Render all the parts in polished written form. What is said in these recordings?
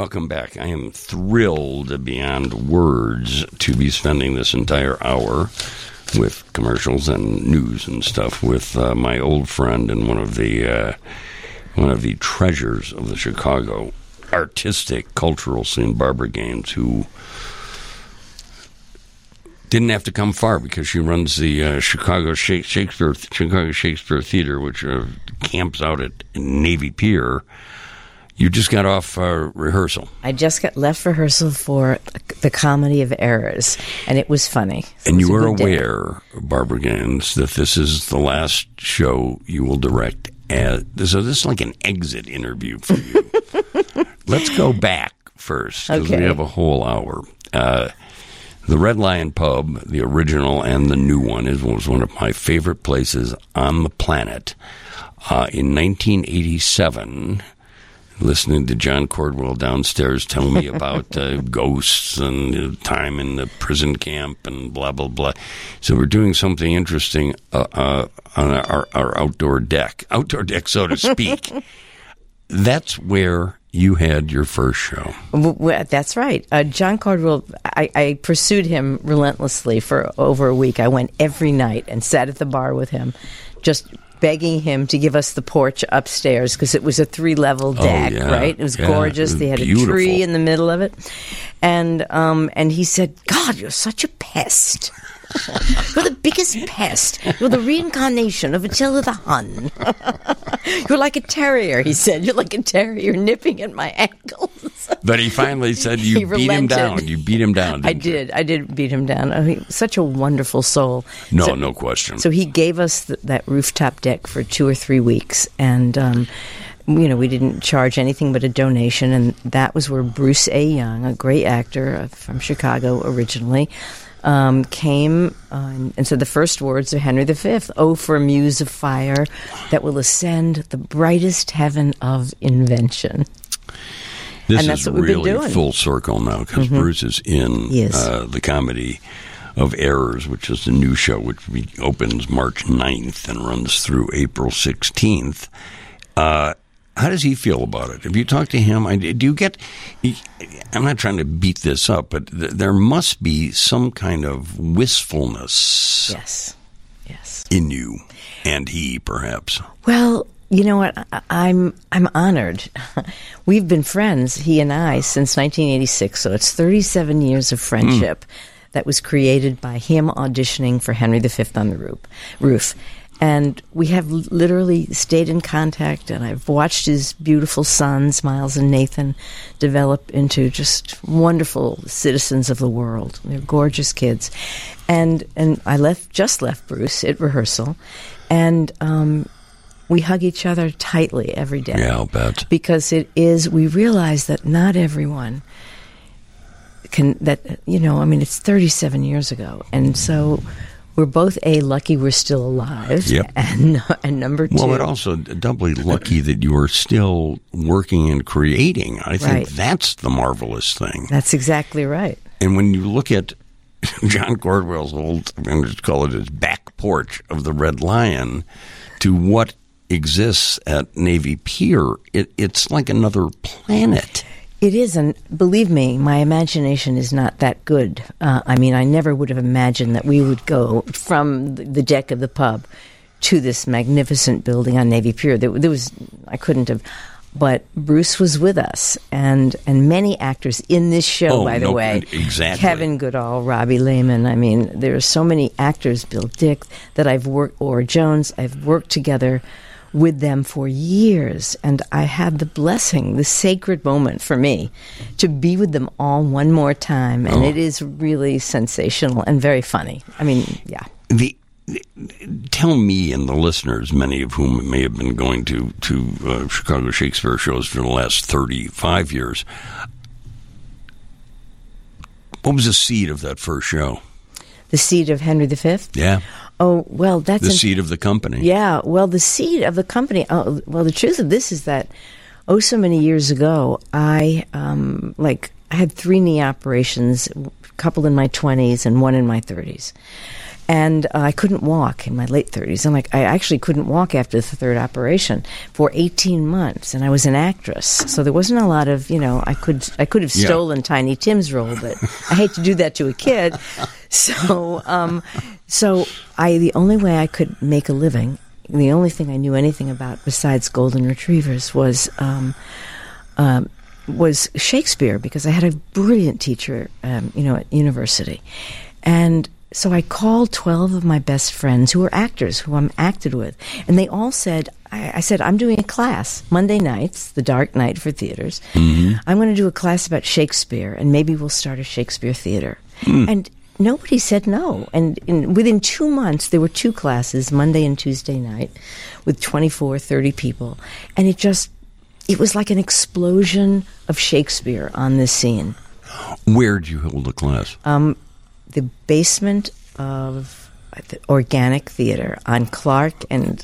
Welcome back. I am thrilled beyond words to be spending this entire hour with commercials and news and stuff with my old friend and one of the treasures of the Chicago artistic cultural scene, Barbara Gaines, who didn't have to come far because she runs the Chicago Shakespeare Theater, which camps out at Navy Pier. You just got off rehearsal. I just left rehearsal for the Comedy of Errors, and it was funny. And you are aware, Barbara Gaines, that this is the last show you will direct. So this is like an exit interview for you. Let's go back first, because we have a whole hour. The Red Lion Pub, the original and the new one, was one of my favorite places on the planet. In 1987, listening to John Cordwell downstairs tell me about ghosts and time in the prison camp and blah, blah, blah. So we're doing something interesting on our outdoor deck, so to speak. That's where you had your first show. Well, that's right. John Cordwell, I pursued him relentlessly for over a week. I went every night and sat at the bar with him, just begging him to give us the porch upstairs because it was a 3-level deck, right? It was gorgeous. It was beautiful. They had a tree in the middle of it. And he said, "God, you're such a pest. You're the biggest pest. You're the reincarnation of Attila the Hun. You're like a terrier," he said. "You're like a terrier nipping at my ankles." But he finally said, "You beat him down. You beat him down." I did beat him down. Oh, such a wonderful soul. No question. So he gave us that rooftop deck for 2 or 3 weeks, and we didn't charge anything but a donation, and that was where Bruce A. Young, a great actor from Chicago originally, came and said the first words of Henry V, "Oh, for a muse of fire that will ascend the brightest heaven of invention." This is really full circle now, because Bruce is in the Comedy of Errors, which is the new show, which opens March 9th and runs through April 16th. How does he feel about it? Have you talked to him? I'm not trying to beat this up, but there must be some kind of wistfulness. Yes. In you and he, perhaps. Well, you know what? I'm honored. We've been friends, he and I, since 1986, so it's 37 years of friendship that was created by him auditioning for Henry V on the roof. And we have literally stayed in contact, and I've watched his beautiful sons, Miles and Nathan, develop into just wonderful citizens of the world. They're gorgeous kids. And I left Bruce at rehearsal, and we hug each other tightly every day. Yeah, I'll bet. Because we realize that not everyone can, it's 37 years ago, and so we're both, A, lucky we're still alive, and number two... Well, but also doubly lucky that you are still working and creating. I think that's the marvelous thing. That's exactly right. And when you look at John Cordwell's old, I'm going to call it his back porch of the Red Lion, to what exists at Navy Pier, it's like another planet. It is, and believe me, my imagination is not that good. I never would have imagined that we would go from the deck of the pub to this magnificent building on Navy Pier. I couldn't have. But Bruce was with us, and many actors in this show, by the way. Exactly. Kevin Goodall, Robbie Lehman. There are so many actors, Bill Dick, that I've worked, or Jones, I've worked together with them for years, and I had the blessing, the sacred moment for me, to be with them all one more time, and it is really sensational and very funny. Tell me and the listeners, many of whom may have been going to Chicago Shakespeare shows for the last 35 years, what was the seed of that first show? The seed of Henry V? Yeah. Oh, well, that's... The seed of the company. Yeah, well, the seed of the company... Oh, well, the truth of this is that, so many years ago, I had 3 knee operations, a couple in my 20s and one in my 30s. And I couldn't walk in my late 30s. I'm like, I actually couldn't walk after the third operation for 18 months, and I was an actress. So there wasn't a lot of, I could have stolen Tiny Tim's role, but I hate to do that to a kid. So the only way I could make a living, the only thing I knew anything about besides golden retrievers was Shakespeare, because I had a brilliant teacher, at university. And so I called 12 of my best friends who were actors, who I'm acted with, and they all said, I said, I'm doing a class Monday nights, the dark night for theaters. Mm-hmm. I'm going to do a class about Shakespeare, and maybe we'll start a Shakespeare theater. Mm. And nobody said no. And within 2 months, there were two classes, Monday and Tuesday night, with 30 people. And it was like an explosion of Shakespeare on the scene. Where'd you hold the class? The basement of the Organic Theater on Clark and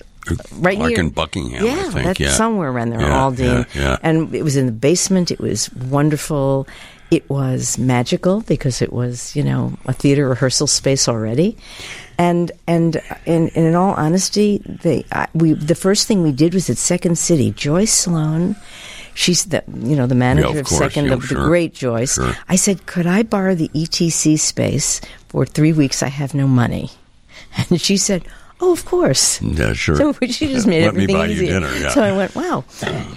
right Clark near, and Buckingham, yeah, I think. That's somewhere around there, Aldine. Yeah. And it was in the basement. It was wonderful. It was magical because it was, a theater rehearsal space already. And in all honesty, the first thing we did was at Second City. Joyce Sloan, she's the manager of Second, the great Joyce. Sure. I said, could I borrow the ETC space for 3 weeks? I have no money. And she said, oh, of course. Yeah, sure. So she just made everything easy. Let me buy you dinner. Yeah. So I went, wow.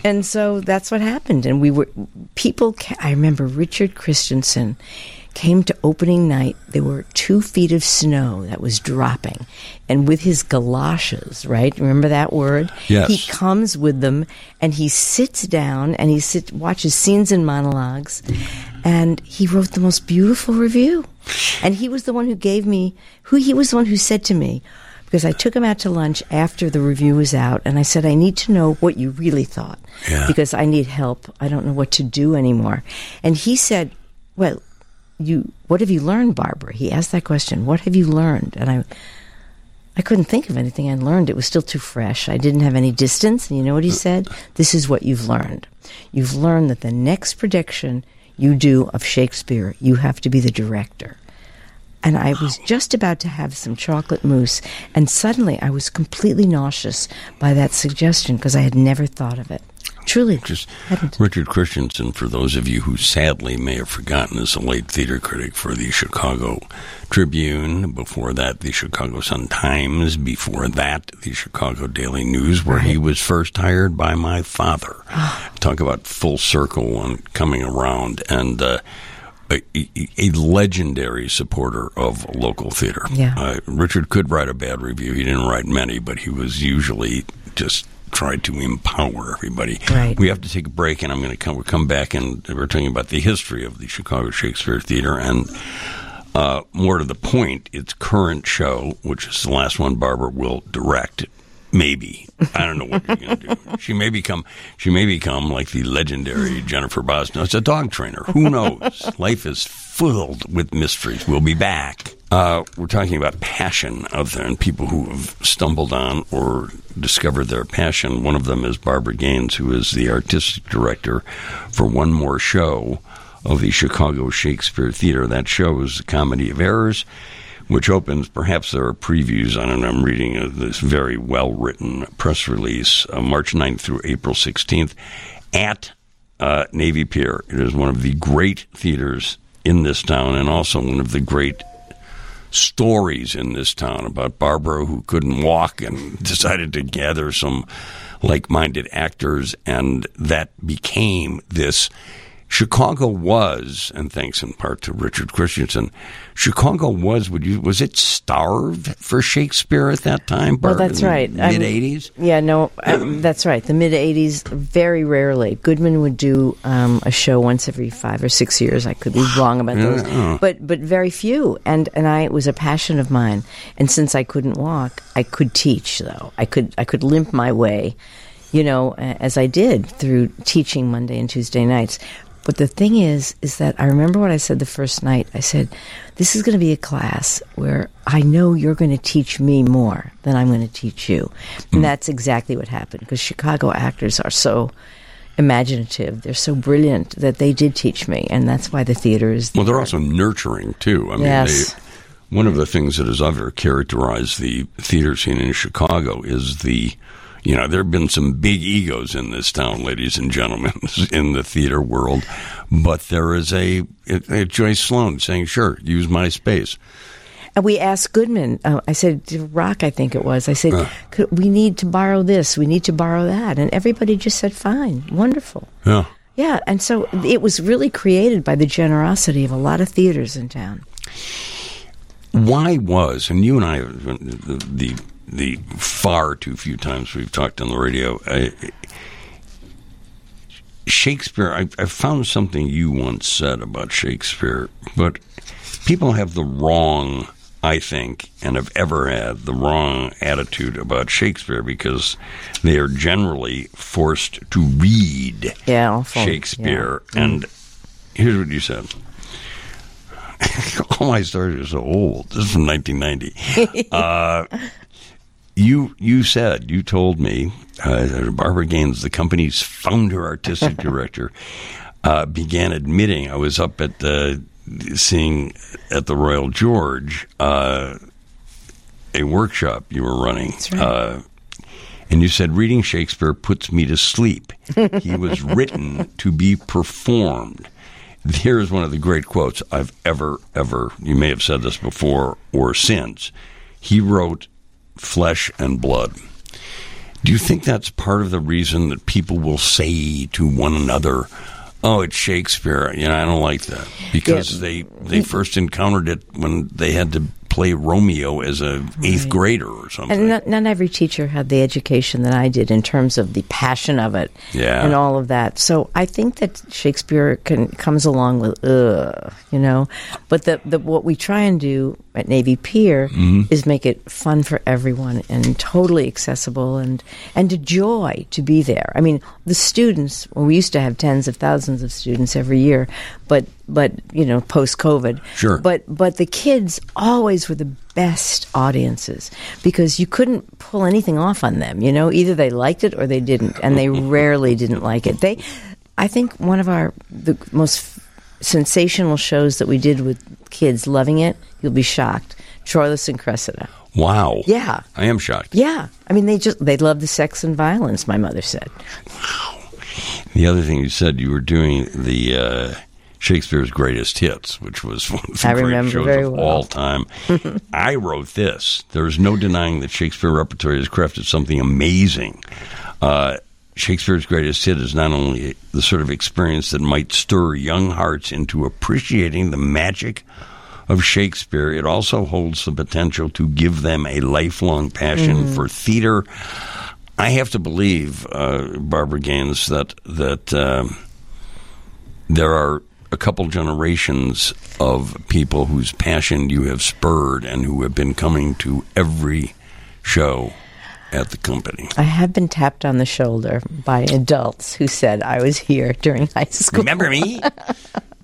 And so that's what happened. And I remember Richard Christensen came to opening night. There were 2 feet of snow that was dropping. And with his galoshes, right? Remember that word? Yes. He comes with them, and he sits down, and he watches scenes and monologues. And he wrote the most beautiful review. And he was the one who said to me, because I took him out to lunch after the review was out, and I said, I need to know what you really thought, because I need help. I don't know what to do anymore. And he said, well, what have you learned, Barbara? He asked that question. What have you learned? And I couldn't think of anything I learned. It was still too fresh. I didn't have any distance. And you know what he said? This is what you've learned. You've learned that the next prediction you do of Shakespeare, you have to be the director. And I was just about to have some chocolate mousse, and suddenly I was completely nauseous by that suggestion, because I had never thought of it. Truly, hadn't. Richard Christensen, for those of you who sadly may have forgotten, is a late theater critic for the Chicago Tribune. Before that, the Chicago Sun-Times. Before that, the Chicago Daily News, where he was first hired by my father. Talk about full circle and coming around. And a legendary supporter of local theater. Yeah. Richard could write a bad review. He didn't write many, but he was usually just tried to empower everybody. Right. We have to take a break, and I'm going to come back, and we're talking about the history of the Chicago Shakespeare Theater, and more to the point, its current show, which is the last one Barbara will direct. Maybe. I don't know what you're going to do. She may become like the legendary Jennifer Bosnos, a dog trainer. Who knows? Life is filled with mysteries. We'll be back. We're talking about passion out there and people who have stumbled on or discovered their passion. One of them is Barbara Gaines, who is the artistic director for one more show of the Chicago Shakespeare Theater. That show is the Comedy of Errors, which opens, perhaps there are previews on it. I'm reading this very well-written press release, March 9th through April 16th, at Navy Pier. It is one of the great theaters in this town, and also one of the great stories in this town about Barbara, who couldn't walk and decided to gather some like-minded actors, and that became this. Chicago was, and thanks in part to Richard Christensen, Chicago was, was it starved for Shakespeare at that time, Barbara? Well, that's right. Mid-'80s? That's right. The mid-'80s, very rarely. Goodman would do a show once every 5 or 6 years. I could be wrong about those. But very few. And it was a passion of mine. And since I couldn't walk, I could teach, though. I could limp my way, as I did, through teaching Monday and Tuesday nights. But the thing is that I remember what I said the first night. I said, this is going to be a class where I know you're going to teach me more than I'm going to teach you. And that's exactly what happened, because Chicago actors are so imaginative. They're so brilliant that they did teach me, and that's why the theater is there. Well, they're also nurturing, too. I mean, yes. one of the things that has ever characterized the theater scene in Chicago is the, you know, there have been some big egos in this town, ladies and gentlemen, in the theater world. But there is a Joyce Sloan saying, sure, use my space. And we asked Goodman, I said, Rock, I think it was, I said, we need to borrow this, we need to borrow that. And everybody just said, fine, wonderful. Yeah. Yeah, and so it was really created by the generosity of a lot of theaters in town. Why was, and you and I, the far too few times we've talked on the radio, Shakespeare, I found something you once said about Shakespeare, but people have the wrong, I think, and have ever had the wrong attitude about Shakespeare because they are generally forced to read Shakespeare. Yeah. And here's what you said. All my stories are so old. This is from 1990. You said, you told me, Barbara Gaines, the company's founder artistic director, began admitting, I was up at seeing at the Royal George a workshop you were running. That's right. And you said, reading Shakespeare puts me to sleep. He was written to be performed. Here's one of the great quotes I've ever, you may have said this before or since. He wrote flesh and blood. Do you think that's part of the reason that people will say to one another, oh, it's Shakespeare, you know, I don't like that? Because they first encountered it when they had to play Romeo as a eighth grader or something. And not every teacher had the education that I did in terms of the passion of it and all of that. So I think that Shakespeare comes along with, you know. But what we try and do at Navy Pier is make it fun for everyone and totally accessible and a joy to be there. I mean, the students, well, we used to have tens of thousands of students every year, but you know, post-COVID. Sure. But the kids always were the best audiences because you couldn't pull anything off on them, you know. Either they liked it or they didn't, and they rarely didn't like it. I think one of the most sensational shows that we did with kids loving it, you'll be shocked, Troilus and Cressida. Wow. Yeah. I am shocked. Yeah. I mean, they love the sex and violence, my mother said. Wow. The other thing you said, you were doing the Shakespeare's Greatest Hits, which was one of the great shows of all time. I wrote this. There's no denying that Shakespeare repertory has crafted something amazing. Shakespeare's Greatest Hit is not only the sort of experience that might stir young hearts into appreciating the magic of Shakespeare, it also holds the potential to give them a lifelong passion for theater. I have to believe, Barbara Gaines, that there are a couple generations of people whose passion you have spurred and who have been coming to every show at the company. I have been tapped on the shoulder by adults who said I was here during high school. Remember me?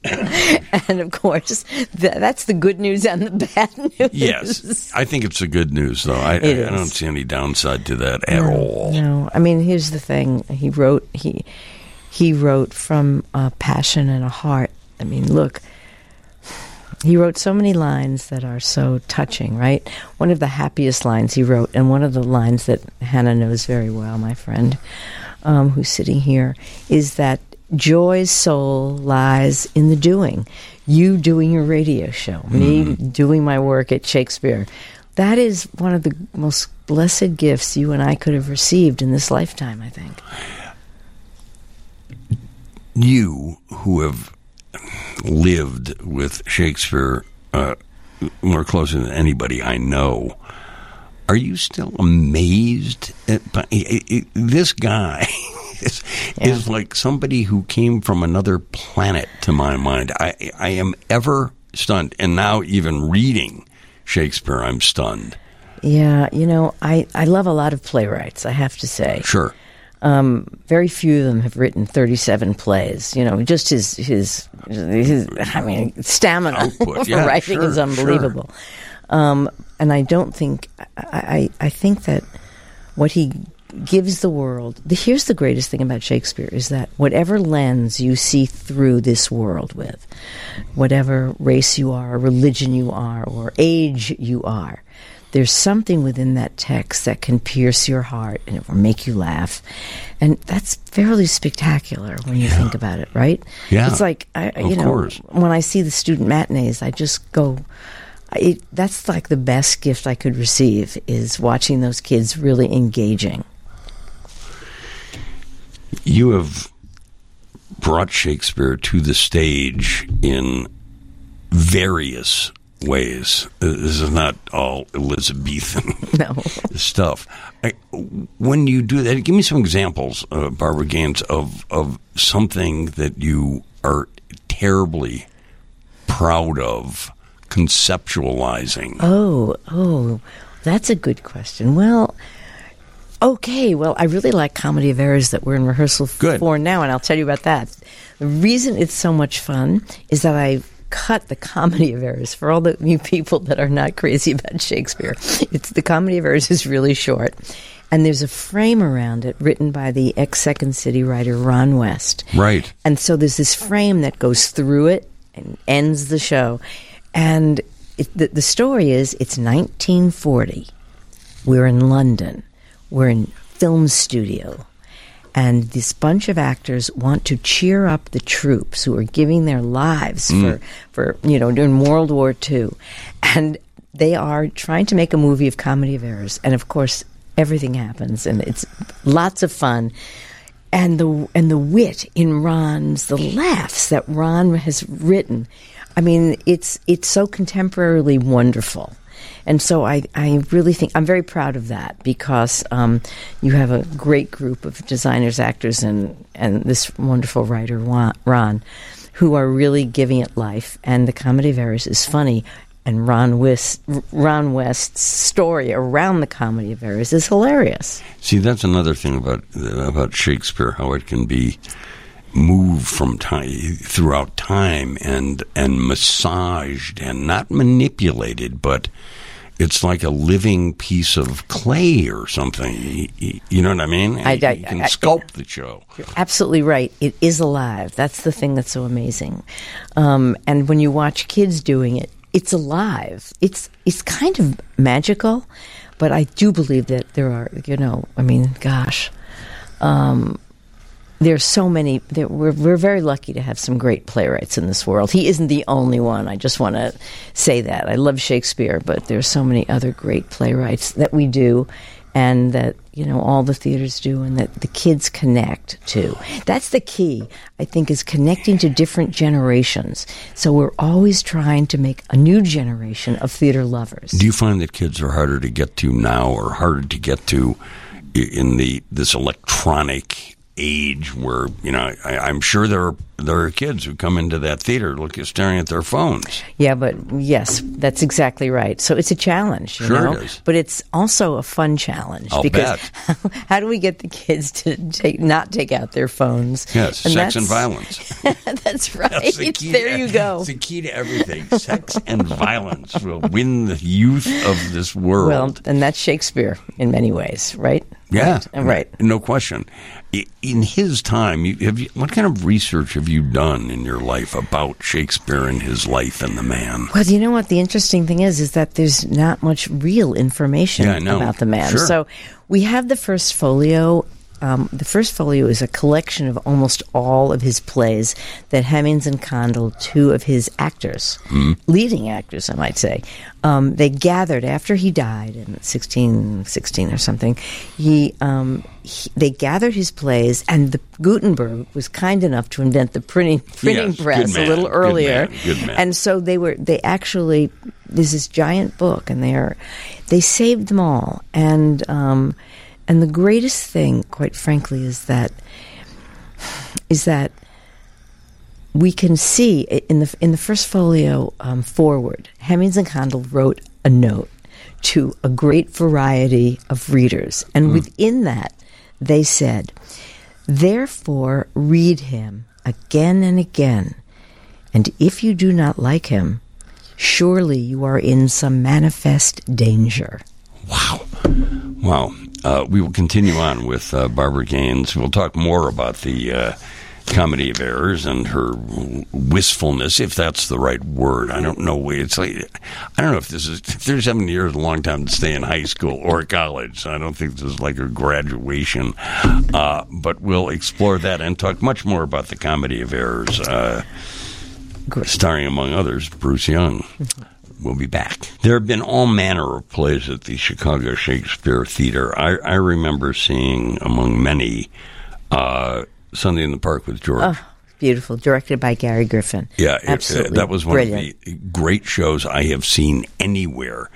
And, of course, that's the good news and the bad news. Yes. I think it's the good news, though. I don't see any downside to that at all. No. I mean, here's the thing. He wrote from a passion and a heart. I mean, look, he wrote so many lines that are so touching, right? One of the happiest lines he wrote, and one of the lines that Hannah knows very well, my friend, who's sitting here, is that joy's soul lies in the doing. You doing your radio show, me doing my work at Shakespeare. That is one of the most blessed gifts you and I could have received in this lifetime, I think. You, who have lived with Shakespeare more closely than anybody I know, are you still amazed by this guy? Is like somebody who came from another planet to my mind. I am ever stunned, and now even reading Shakespeare, I'm stunned. Yeah, you know, I love a lot of playwrights, I have to say. Sure. Very few of them have written 37 plays. You know, just his I mean, stamina output. Yeah, for writing is unbelievable. Sure. And I don't think I think that what he gives the world... Here's the greatest thing about Shakespeare, is that whatever lens you see through this world with, whatever race you are, religion you are, or age you are, there's something within that text that can pierce your heart and it will make you laugh. And that's fairly spectacular when you think about it, right? Yeah. It's like, of course. When I see the student matinees, I just go... that's like the best gift I could receive, is watching those kids really engaging. You have brought Shakespeare to the stage in various ways. This is not all Elizabethan stuff. When you do that, give me some examples, Barbara Gaines, of something that you are terribly proud of conceptualizing. Oh, that's a good question. Well, I really like Comedy of Errors that we're in rehearsal for now, and I'll tell you about that. The reason it's so much fun is that I cut the Comedy of Errors. For all the new people that are not crazy about Shakespeare, the Comedy of Errors is really short, and there's a frame around it written by the ex-Second City writer Ron West. Right. And so there's this frame that goes through it and ends the show. And the story is, it's 1940. We're in London. We're in film studio. And this bunch of actors want to cheer up the troops who are giving their lives for during World War II. And they are trying to make a movie of Comedy of Errors. And, of course, everything happens. And it's lots of fun. And the wit in Ron's, the laughs that Ron has written... I mean, it's so contemporarily wonderful. And so I really think I'm very proud of that, because you have a great group of designers, actors, and this wonderful writer, Ron, who are really giving it life. And the Comedy of Errors is funny. And Ron West's story around the Comedy of Errors is hilarious. See, that's another thing about Shakespeare, how it can be moved from time throughout time and massaged and not manipulated, but it's like a living piece of clay or something. You know what I mean? You can sculpt the show. You're absolutely right. It is alive. That's the thing that's so amazing. And when you watch kids doing it, it's alive. It's kind of magical, but I do believe that there are, there's so many. We're very lucky to have some great playwrights in this world. He isn't the only one. I just want to say that. I love Shakespeare, but there's so many other great playwrights that we do, and that all the theaters do, and that the kids connect to. That's the key, I think, is connecting to different generations. So we're always trying to make a new generation of theater lovers. Do you find that kids are harder to get to now, or harder to get to in this electronic age, where I'm sure there are kids who come into that theater staring at their phones? Yeah, but yes, that's exactly right. So it's a challenge, It is. But it's also a fun challenge, how do we get the kids to not take out their phones? Yes, and sex and violence. That's right. That's the key. There you go. It's the key to everything. Sex and violence will win the youth of this world. Well, and that's Shakespeare in many ways, right? Yeah, right. No question. In his time, what kind of research have you done in your life about Shakespeare and his life and the man? Well, you know what the interesting thing is that there's not much real information about the man. Sure. So we have the First Folio. The First Folio is a collection of almost all of his plays that Hemings and Condell, two of his actors, leading actors, I might say, they gathered after he died in 1616 or something. They gathered his plays, and Gutenberg was kind enough to invent the printing press a little earlier. Good man. And so they actually there's this giant book, and they saved them all, and the greatest thing, quite frankly, is that we can see in the First Folio foreword, Hemings and Condell wrote a note to a great variety of readers, and within that, they said, "Therefore, read him again and again, and if you do not like him, surely you are in some manifest danger." Wow. We will continue on with Barbara Gaines. We'll talk more about the Comedy of Errors and her wistfulness, if that's the right word. I don't know. It's like, I don't know if this is 37 years is a long time to stay in high school or college. I don't think this is like a graduation. But we'll explore that and talk much more about the Comedy of Errors, starring, among others, Bruce Young. Mm-hmm. We'll be back. There have been all manner of plays at the Chicago Shakespeare Theater. I remember seeing, among many, Sunday in the Park with George. Oh, beautiful. Directed by Gary Griffin. Yeah, absolutely. That was one brilliant of the great shows I have seen anywhere.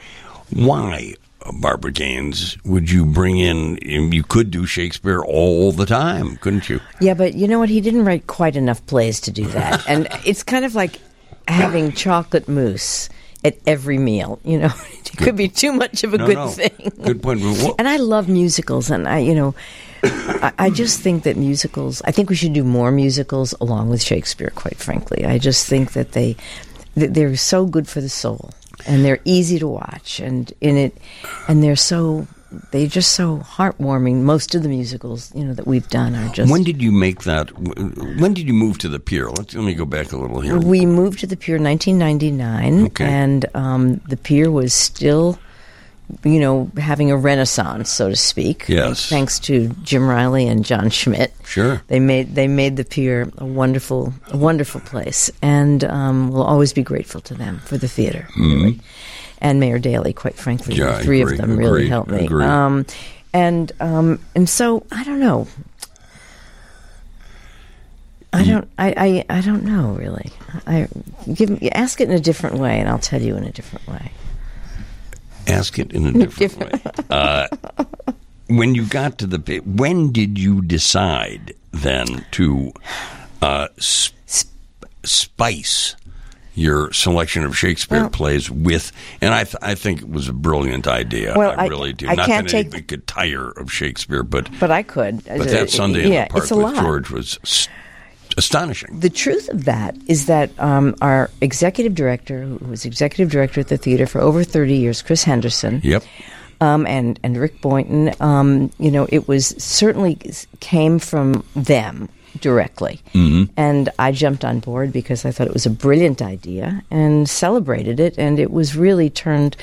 Why, Barbara Gaines, would you bring in, you could do Shakespeare all the time, couldn't you? Yeah, but you know what? He didn't write quite enough plays to do that. And it's kind of like having chocolate mousse at every meal, you know. It could be too much of a thing. Good point. And I love musicals, and I just think that musicals, I think we should do more musicals along with Shakespeare, quite frankly. I just think that they're so good for the soul, and they're easy to watch, and they're just so heartwarming. Most of the musicals, that we've done are just... When did you move to the Pier? Let me go back a little here. We moved to the Pier in 1999, okay. And the Pier was still, having a renaissance, so to speak. Yes. Thanks to Jim Riley and John Schmidt. Sure. They made the Pier a wonderful place, and we'll always be grateful to them for the theater. Mm-hmm. Really. And Mayor Daley, quite frankly, the three of them really helped me. And so I don't know. I don't know really. Ask it in a different way, and I'll tell you in a different way. Ask it in a different way. When you got to the, when did you decide then to spice your selection of Shakespeare plays with, and I think it was a brilliant idea. Well, I really do. Not that anybody could tire of Shakespeare, but I could. But that Sunday in the Park with George was astonishing. The truth of that is that our executive director, who was executive director at the theater for over 30 years, Chris Henderson, yep, and Rick Boynton, it was certainly came from them directly. Mm-hmm. And I jumped on board because I thought it was a brilliant idea and celebrated it, and it was really turned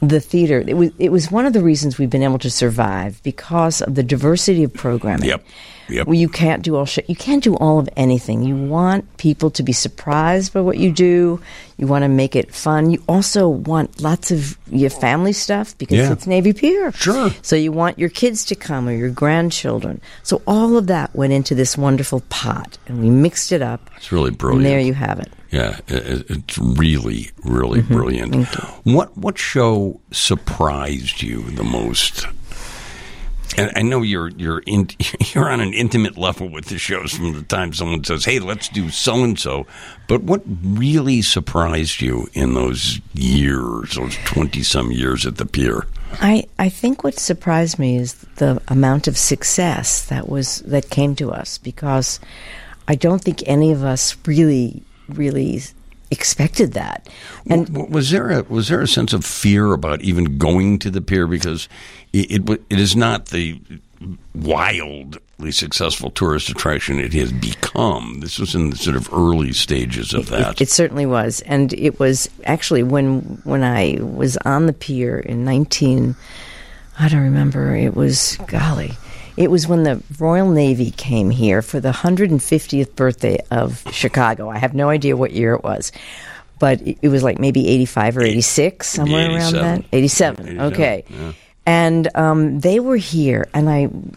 the theater. It was one of the reasons we've been able to survive because of the diversity of programming. Yep. Yep. Well, you can't do all you can't do all of anything. You want people to be surprised by what you do. You want to make it fun. You also want lots of your family stuff because it's Navy Pier. Sure. So you want your kids to come or your grandchildren. So all of that went into this wonderful pot, and we mixed it up. It's really brilliant. And there you have it. Yeah, it's really, really brilliant. What show surprised you the most? And I know you're on an intimate level with the shows from the time someone says, hey, let's do so-and-so. But what really surprised you in those years, those 20-some years at the Pier? I think what surprised me is the amount of success that came to us, because I don't think any of us really expected that. And was there a sense of fear about even going to the Pier, because it is not the wildly successful tourist attraction it has become? This was in the sort of early stages of that. It certainly was, and it was actually when I was on the Pier in It was when the Royal Navy came here for the 150th birthday of Chicago. I have no idea what year it was, but it was like maybe 85 or 86, somewhere around that. 87, okay. Yeah. And they were here, and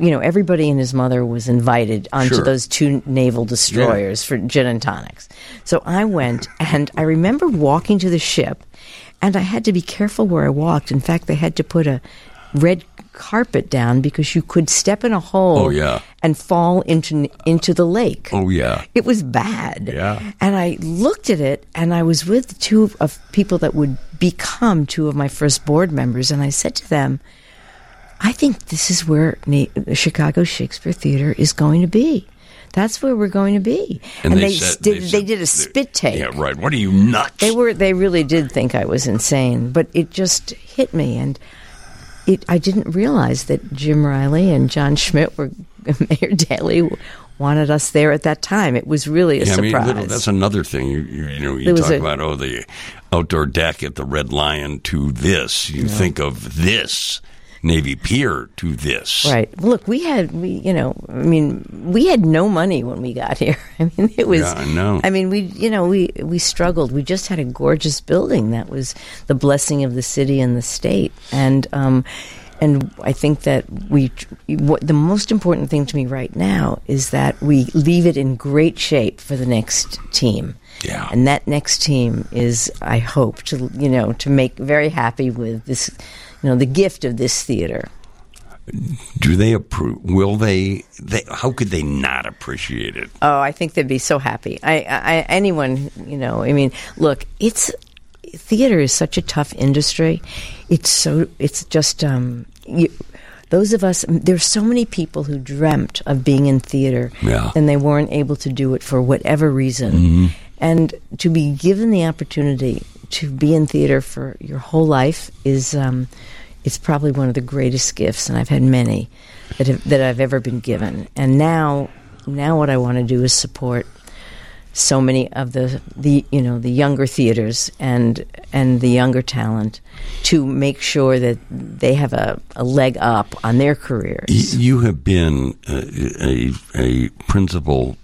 everybody and his mother was invited onto those two naval destroyers for gin and tonics. So I went, and I remember walking to the ship, and I had to be careful where I walked. In fact, they had to put a red carpet down because you could step in a hole and fall into the lake. Oh, yeah. It was bad. Yeah. And I looked at it, and I was with two of people that would become two of my first board members, and I said to them, I think this is where the Chicago Shakespeare Theater is going to be. That's where we're going to be. And they did a spit take. Yeah, right. What are you, nuts? They really did think I was insane, but it just hit me, and I didn't realize that Jim Riley and John Schmidt were Mayor Daley wanted us there at that time. It was really a surprise. I mean, that's another thing. You talk about the outdoor deck at the Red Lion to this. You think of this Navy Pier to this. Right. Look, we had no money when we got here. I mean, it was. Yeah, I know. I mean, we struggled. We just had a gorgeous building that was the blessing of the city and the state, and I think that the most important thing to me right now is that we leave it in great shape for the next team. Yeah. And that next team is, I hope, to make very happy with this. The gift of this theater. Do they approve? Will they? How could they not appreciate it? Oh, I think they'd be so happy. Look, theater is such a tough industry. Those of us, there's so many people who dreamt of being in theater, and they weren't able to do it for whatever reason. Mm-hmm. And to be given the opportunity to be in theater for your whole life is it's probably one of the greatest gifts, and I've had many that I've ever been given. And now what I want to do is support so many of the younger theaters and the younger talent to make sure that they have a leg up on their careers. You have been a principal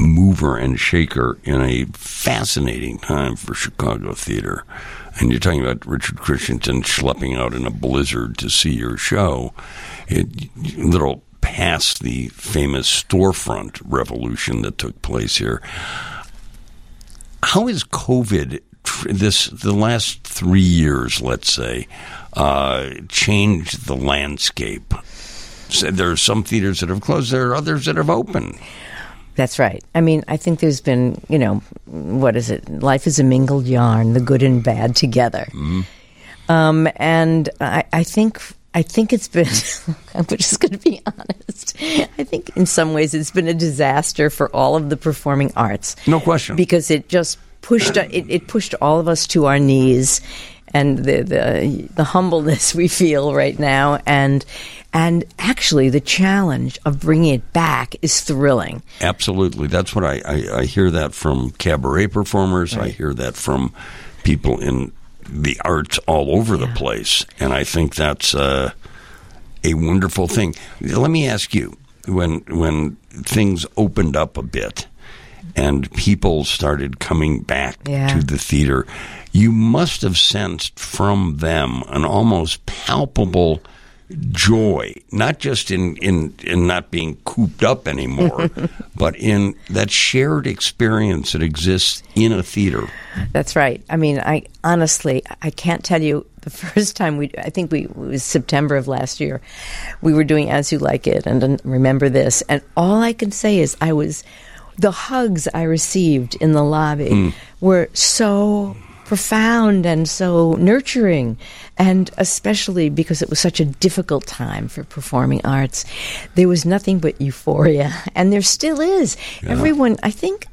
mover and shaker in a fascinating time for Chicago theater. And you're talking about Richard Christensen schlepping out in a blizzard to see your show. It little past the famous storefront revolution that took place here. How is COVID, the last 3 years, let's say, changed the landscape? So there are some theaters that have closed. There are others that have opened. That's right. I mean, I think there's been, what is it? Life is a mingled yarn, the good and bad together. Mm-hmm. And I think it's been, I'm just going to be honest, I think in some ways it's been a disaster for all of the performing arts. No question. Because it just pushed all of us to our knees, and the humbleness we feel right now, and actually the challenge of bringing it back is thrilling. Absolutely. That's what I hear that from cabaret performers. Right. I hear that from people in the arts all over the place, and I think that's a wonderful thing. Let me ask you, when things opened up a bit and people started coming back to the theater, you must have sensed from them an almost palpable joy, not just in not being cooped up anymore, but in that shared experience that exists in a theater. That's right. I mean, I honestly, I can't tell you the first time it was September of last year, we were doing As You Like It and Remember This, and all I can say is the hugs I received in the lobby were so profound and so nurturing, and especially because it was such a difficult time for performing arts, there was nothing but euphoria, and there still is. Yeah. Everyone, I think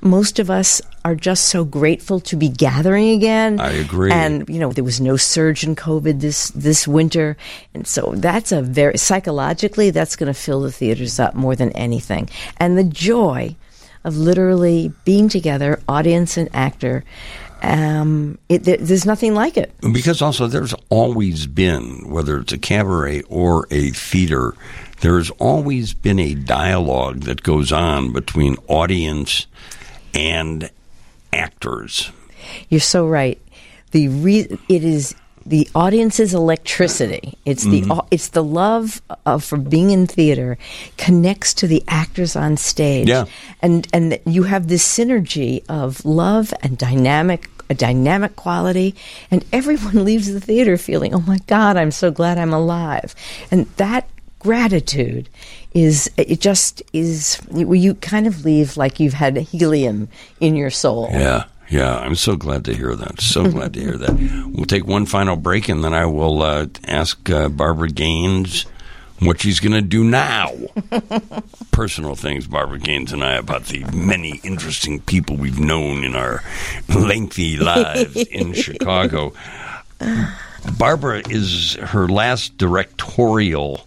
most of us are just so grateful to be gathering again. I agree. And, there was no surge in COVID this winter. And so that's psychologically, that's going to fill the theaters up more than anything. And the joy of literally being together, audience and actor, there's nothing like it. Because also there's always been, whether it's a cabaret or a theater, there's always been a dialogue that goes on between audience and actors. You're so right. It is the audience's electricity. It's the love for being in theater connects to the actors on stage. Yeah. And you have this synergy of love and a dynamic quality, and everyone leaves the theater feeling, oh my God, I'm so glad I'm alive. And that gratitude you kind of leave like you've had helium in your soul. Yeah, I'm so glad to hear that. So glad to hear that. We'll take one final break, and then I will ask Barbara Gaines what she's going to do now. Personal things, Barbara Gaines and I, about the many interesting people we've known in our lengthy lives in Chicago. Barbara is, her last directorial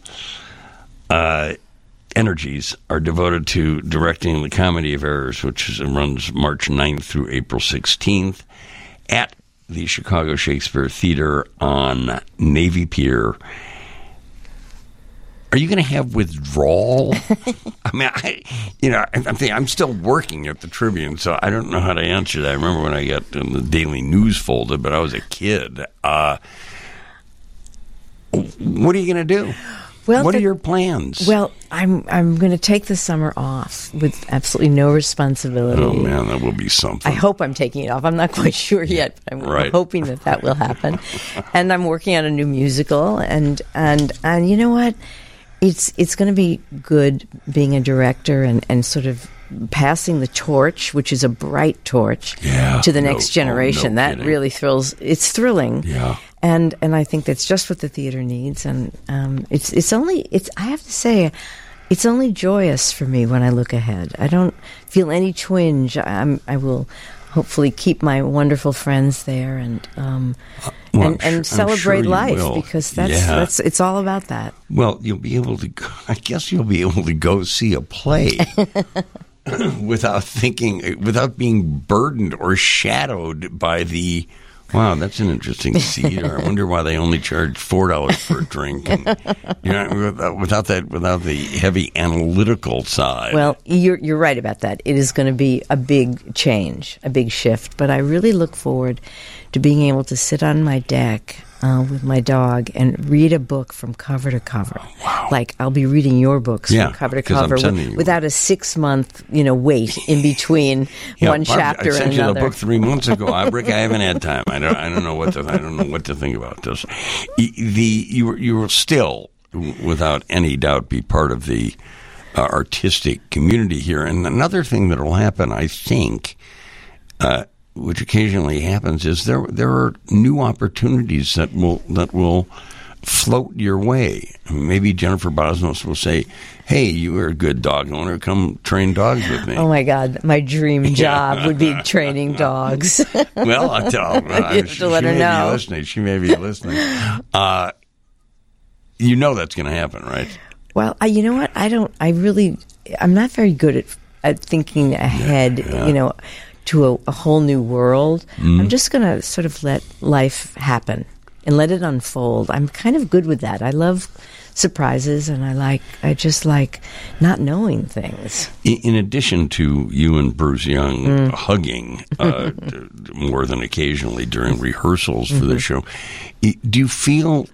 energies are devoted to directing the Comedy of Errors, which runs March 9th through April 16th at the Chicago Shakespeare Theater on Navy Pier. Are you going to have withdrawal? I mean, I'm still working at the Tribune, so I don't know how to answer that. I remember when I got in the Daily News folded, but I was a kid. What are you going to do? Well, what are your plans? Well, I'm going to take the summer off with absolutely no responsibility. Oh man, that will be something. I hope I'm taking it off. I'm not quite sure yet, but I'm hoping that will happen. And I'm working on a new musical, and you know what? It's going to be good being a director and sort of passing the torch, which is a bright torch, to the next generation. Really thrills. It's thrilling. Yeah. And I think that's just what the theater needs. And it's only joyous for me when I look ahead. I don't feel any twinge. I will hopefully keep my wonderful friends there and celebrate life because that's it's all about that. Well, you'll be able to. I guess you'll be able to go see a play. Without being burdened or shadowed by the. Wow, that's an interesting seat. I wonder why they only charge $4 for a drink. Without the heavy analytical side. Well, you're right about that. It is going to be a big change, a big shift. But I really look forward to being able to sit on my deck with my dog and read a book from cover to cover. Oh, wow. Like I'll be reading your books from cover to cover without a 6-month, wait in between one chapter and another. I sent you the book 3 months ago, Rick. I haven't had time. I don't know what to think about this. You will still, without any doubt, be part of the artistic community here. And another thing that will happen, I think. Which occasionally happens, is there are new opportunities that will float your way. Maybe Jennifer Bosnos will say, hey, you are a good dog owner. Come train dogs with me. Oh, my God. My dream job would be training dogs. Well, I'll tell her. She may be listening. You know that's going to happen, right? Well, you know what? I'm not very good at thinking ahead, to a whole new world. Mm-hmm. I'm just going to sort of let life happen and let it unfold. I'm kind of good with that. I love surprises, and I just like not knowing things. In addition to you and Bruce Young hugging more than occasionally during rehearsals for the show, do you feel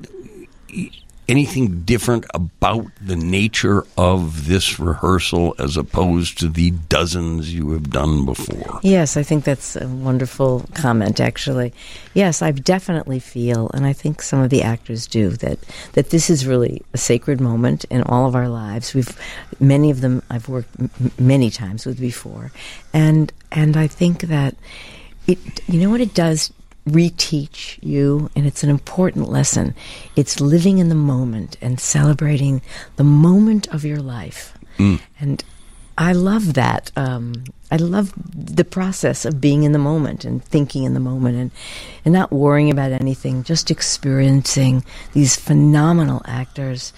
anything different about the nature of this rehearsal as opposed to the dozens you have done before? Yes, I think that's a wonderful comment, actually. Yes, I definitely feel, and I think some of the actors do, that this is really a sacred moment in all of our lives. Many of them I've worked many times with before. And I think that, you know what it does? Reteach you, and it's an important lesson. It's living in the moment and celebrating the moment of your life. And I love that. I love the process of being in the moment and thinking in the moment and not worrying about anything, just experiencing these phenomenal actors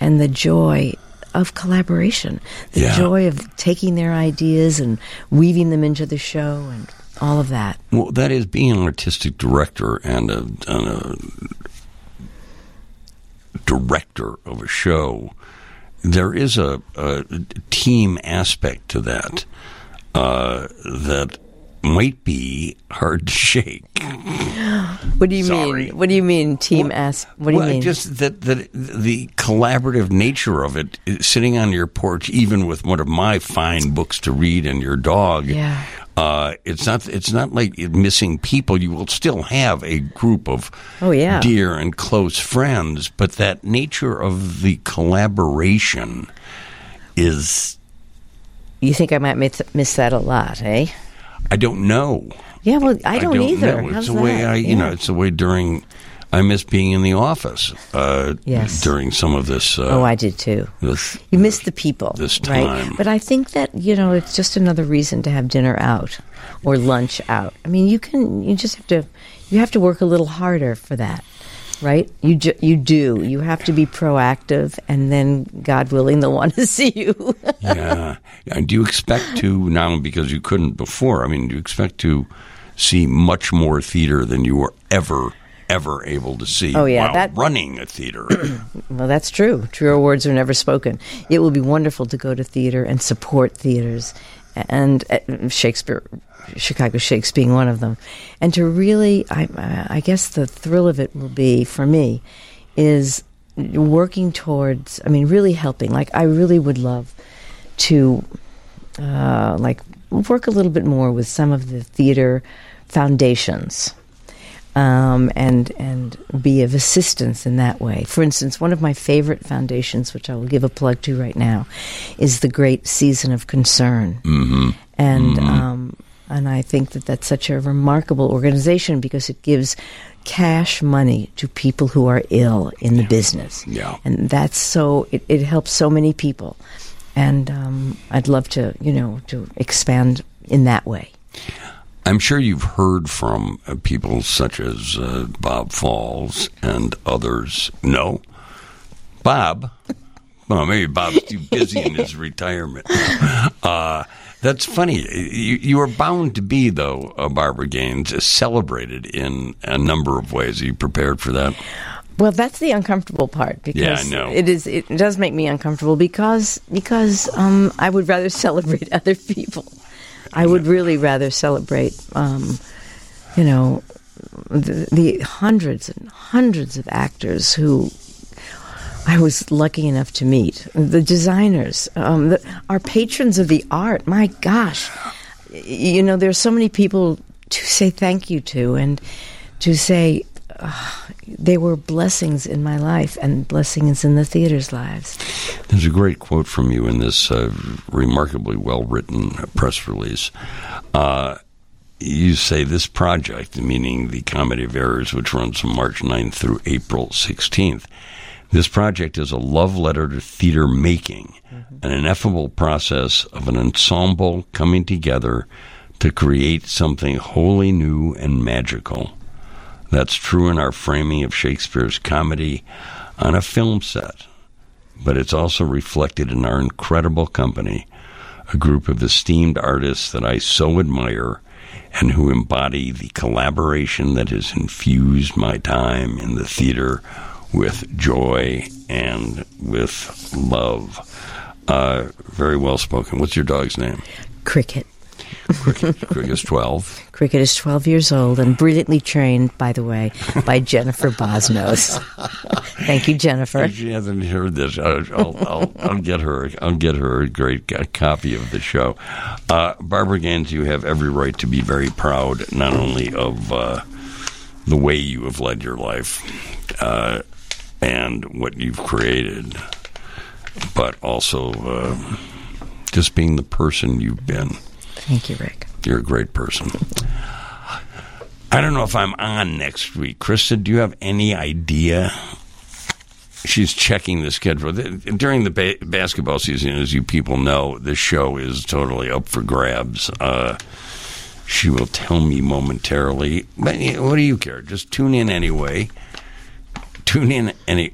and the joy of collaboration, joy of taking their ideas and weaving them into the show and all of that. Well, that is being an artistic director and a director of a show. There is a team aspect to that that might be hard to shake. What do you mean? What do you mean team aspect? What do you mean? Just that the collaborative nature of it, sitting on your porch, even with one of my fine books to read and your dog. Yeah. It's not like missing people. You will still have a group of dear and close friends, but that nature of the collaboration is... You think I might miss that a lot, eh? I don't know. Yeah, well, I don't either. Know. It's the way during... I miss being in the office during some of this. I did too. You miss the people. This time. Right? But I think that, it's just another reason to have dinner out or lunch out. I mean, you just have to work a little harder for that. right? You do. You have to be proactive, and then, God willing, they'll want to see you. Yeah. And do you expect to, now because you couldn't before, I mean, do you expect to see much more theater than you were ever able to see while running a theater? Well, that's true. Truer words are never spoken. It will be wonderful to go to theater and support theaters, and Shakespeare, Chicago Shakespeare being one of them. And to really, I guess the thrill of it will be, for me, is working towards, I mean, really helping. Like, I really would love to, work a little bit more with some of the theater foundations, and be of assistance in that way. For instance, one of my favorite foundations, which I will give a plug to right now, is the Great Season of Concern. Mm-hmm. And I think that that's such a remarkable organization because it gives cash money to people who are ill in the business. Yeah. And that's it helps so many people. And I'd love to, to expand in that way. I'm sure you've heard from people such as Bob Falls and others. No, Bob. Well, maybe Bob's too busy in his retirement. That's funny. You are bound to be, though, Barbara Gaines, celebrated in a number of ways. Are you prepared for that? Well, that's the uncomfortable part, because it does make me uncomfortable because I would rather celebrate other people. I would really rather celebrate, the hundreds and hundreds of actors who I was lucky enough to meet, the designers, our patrons of the art. My gosh, there's so many people to say thank you to, and to say they were blessings in my life and blessings in the theater's lives. There's a great quote from you in this remarkably well-written press release. You say this project, meaning the Comedy of Errors, which runs from March 9th through April 16th, this project is a love letter to theater making, an ineffable process of an ensemble coming together to create something wholly new and magical. That's true in our framing of Shakespeare's comedy on a film set, but it's also reflected in our incredible company, a group of esteemed artists that I so admire and who embody the collaboration that has infused my time in the theater with joy and with love. Very well spoken. What's your dog's name? Cricket. Cricket is 12. Cricket is 12 years old and brilliantly trained, by the way, by Jennifer Bosnos. Thank you, Jennifer. If she hasn't heard this, I'll get her. I'll get her a great copy of the show. Barbara Gaines, you have every right to be very proud, not only of the way you have led your life and what you've created, but also just being the person you've been. Thank you, Rick. You're a great person. I don't know if I'm on next week. Krista, do you have any idea? She's checking the schedule. During the basketball season, as you people know, this show is totally up for grabs. She will tell me momentarily. But what do you care? Just tune in anyway. Tune in any.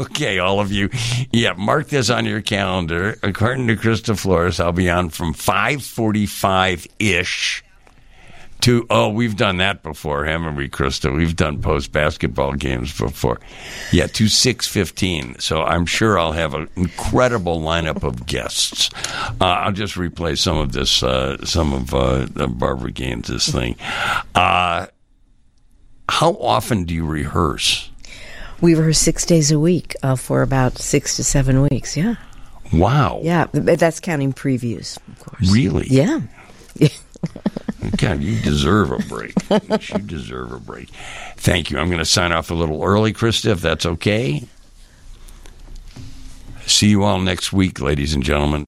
Okay, all of you. Yeah, mark this on your calendar. According to Krista Flores, I'll be on from 5:45-ish to, we've done that before, haven't we, Krista? We've done post-basketball games before. Yeah, to 6:15. So I'm sure I'll have an incredible lineup of guests. I'll just replay some of this, Barbara Gaines' thing. How often do you rehearse? We rehearse 6 days a week for about 6 to 7 weeks, yeah. Wow. Yeah, that's counting previews, of course. Really? Yeah. God, you deserve a break. You deserve a break. Thank you. I'm going to sign off a little early, Krista, if that's okay. See you all next week, ladies and gentlemen.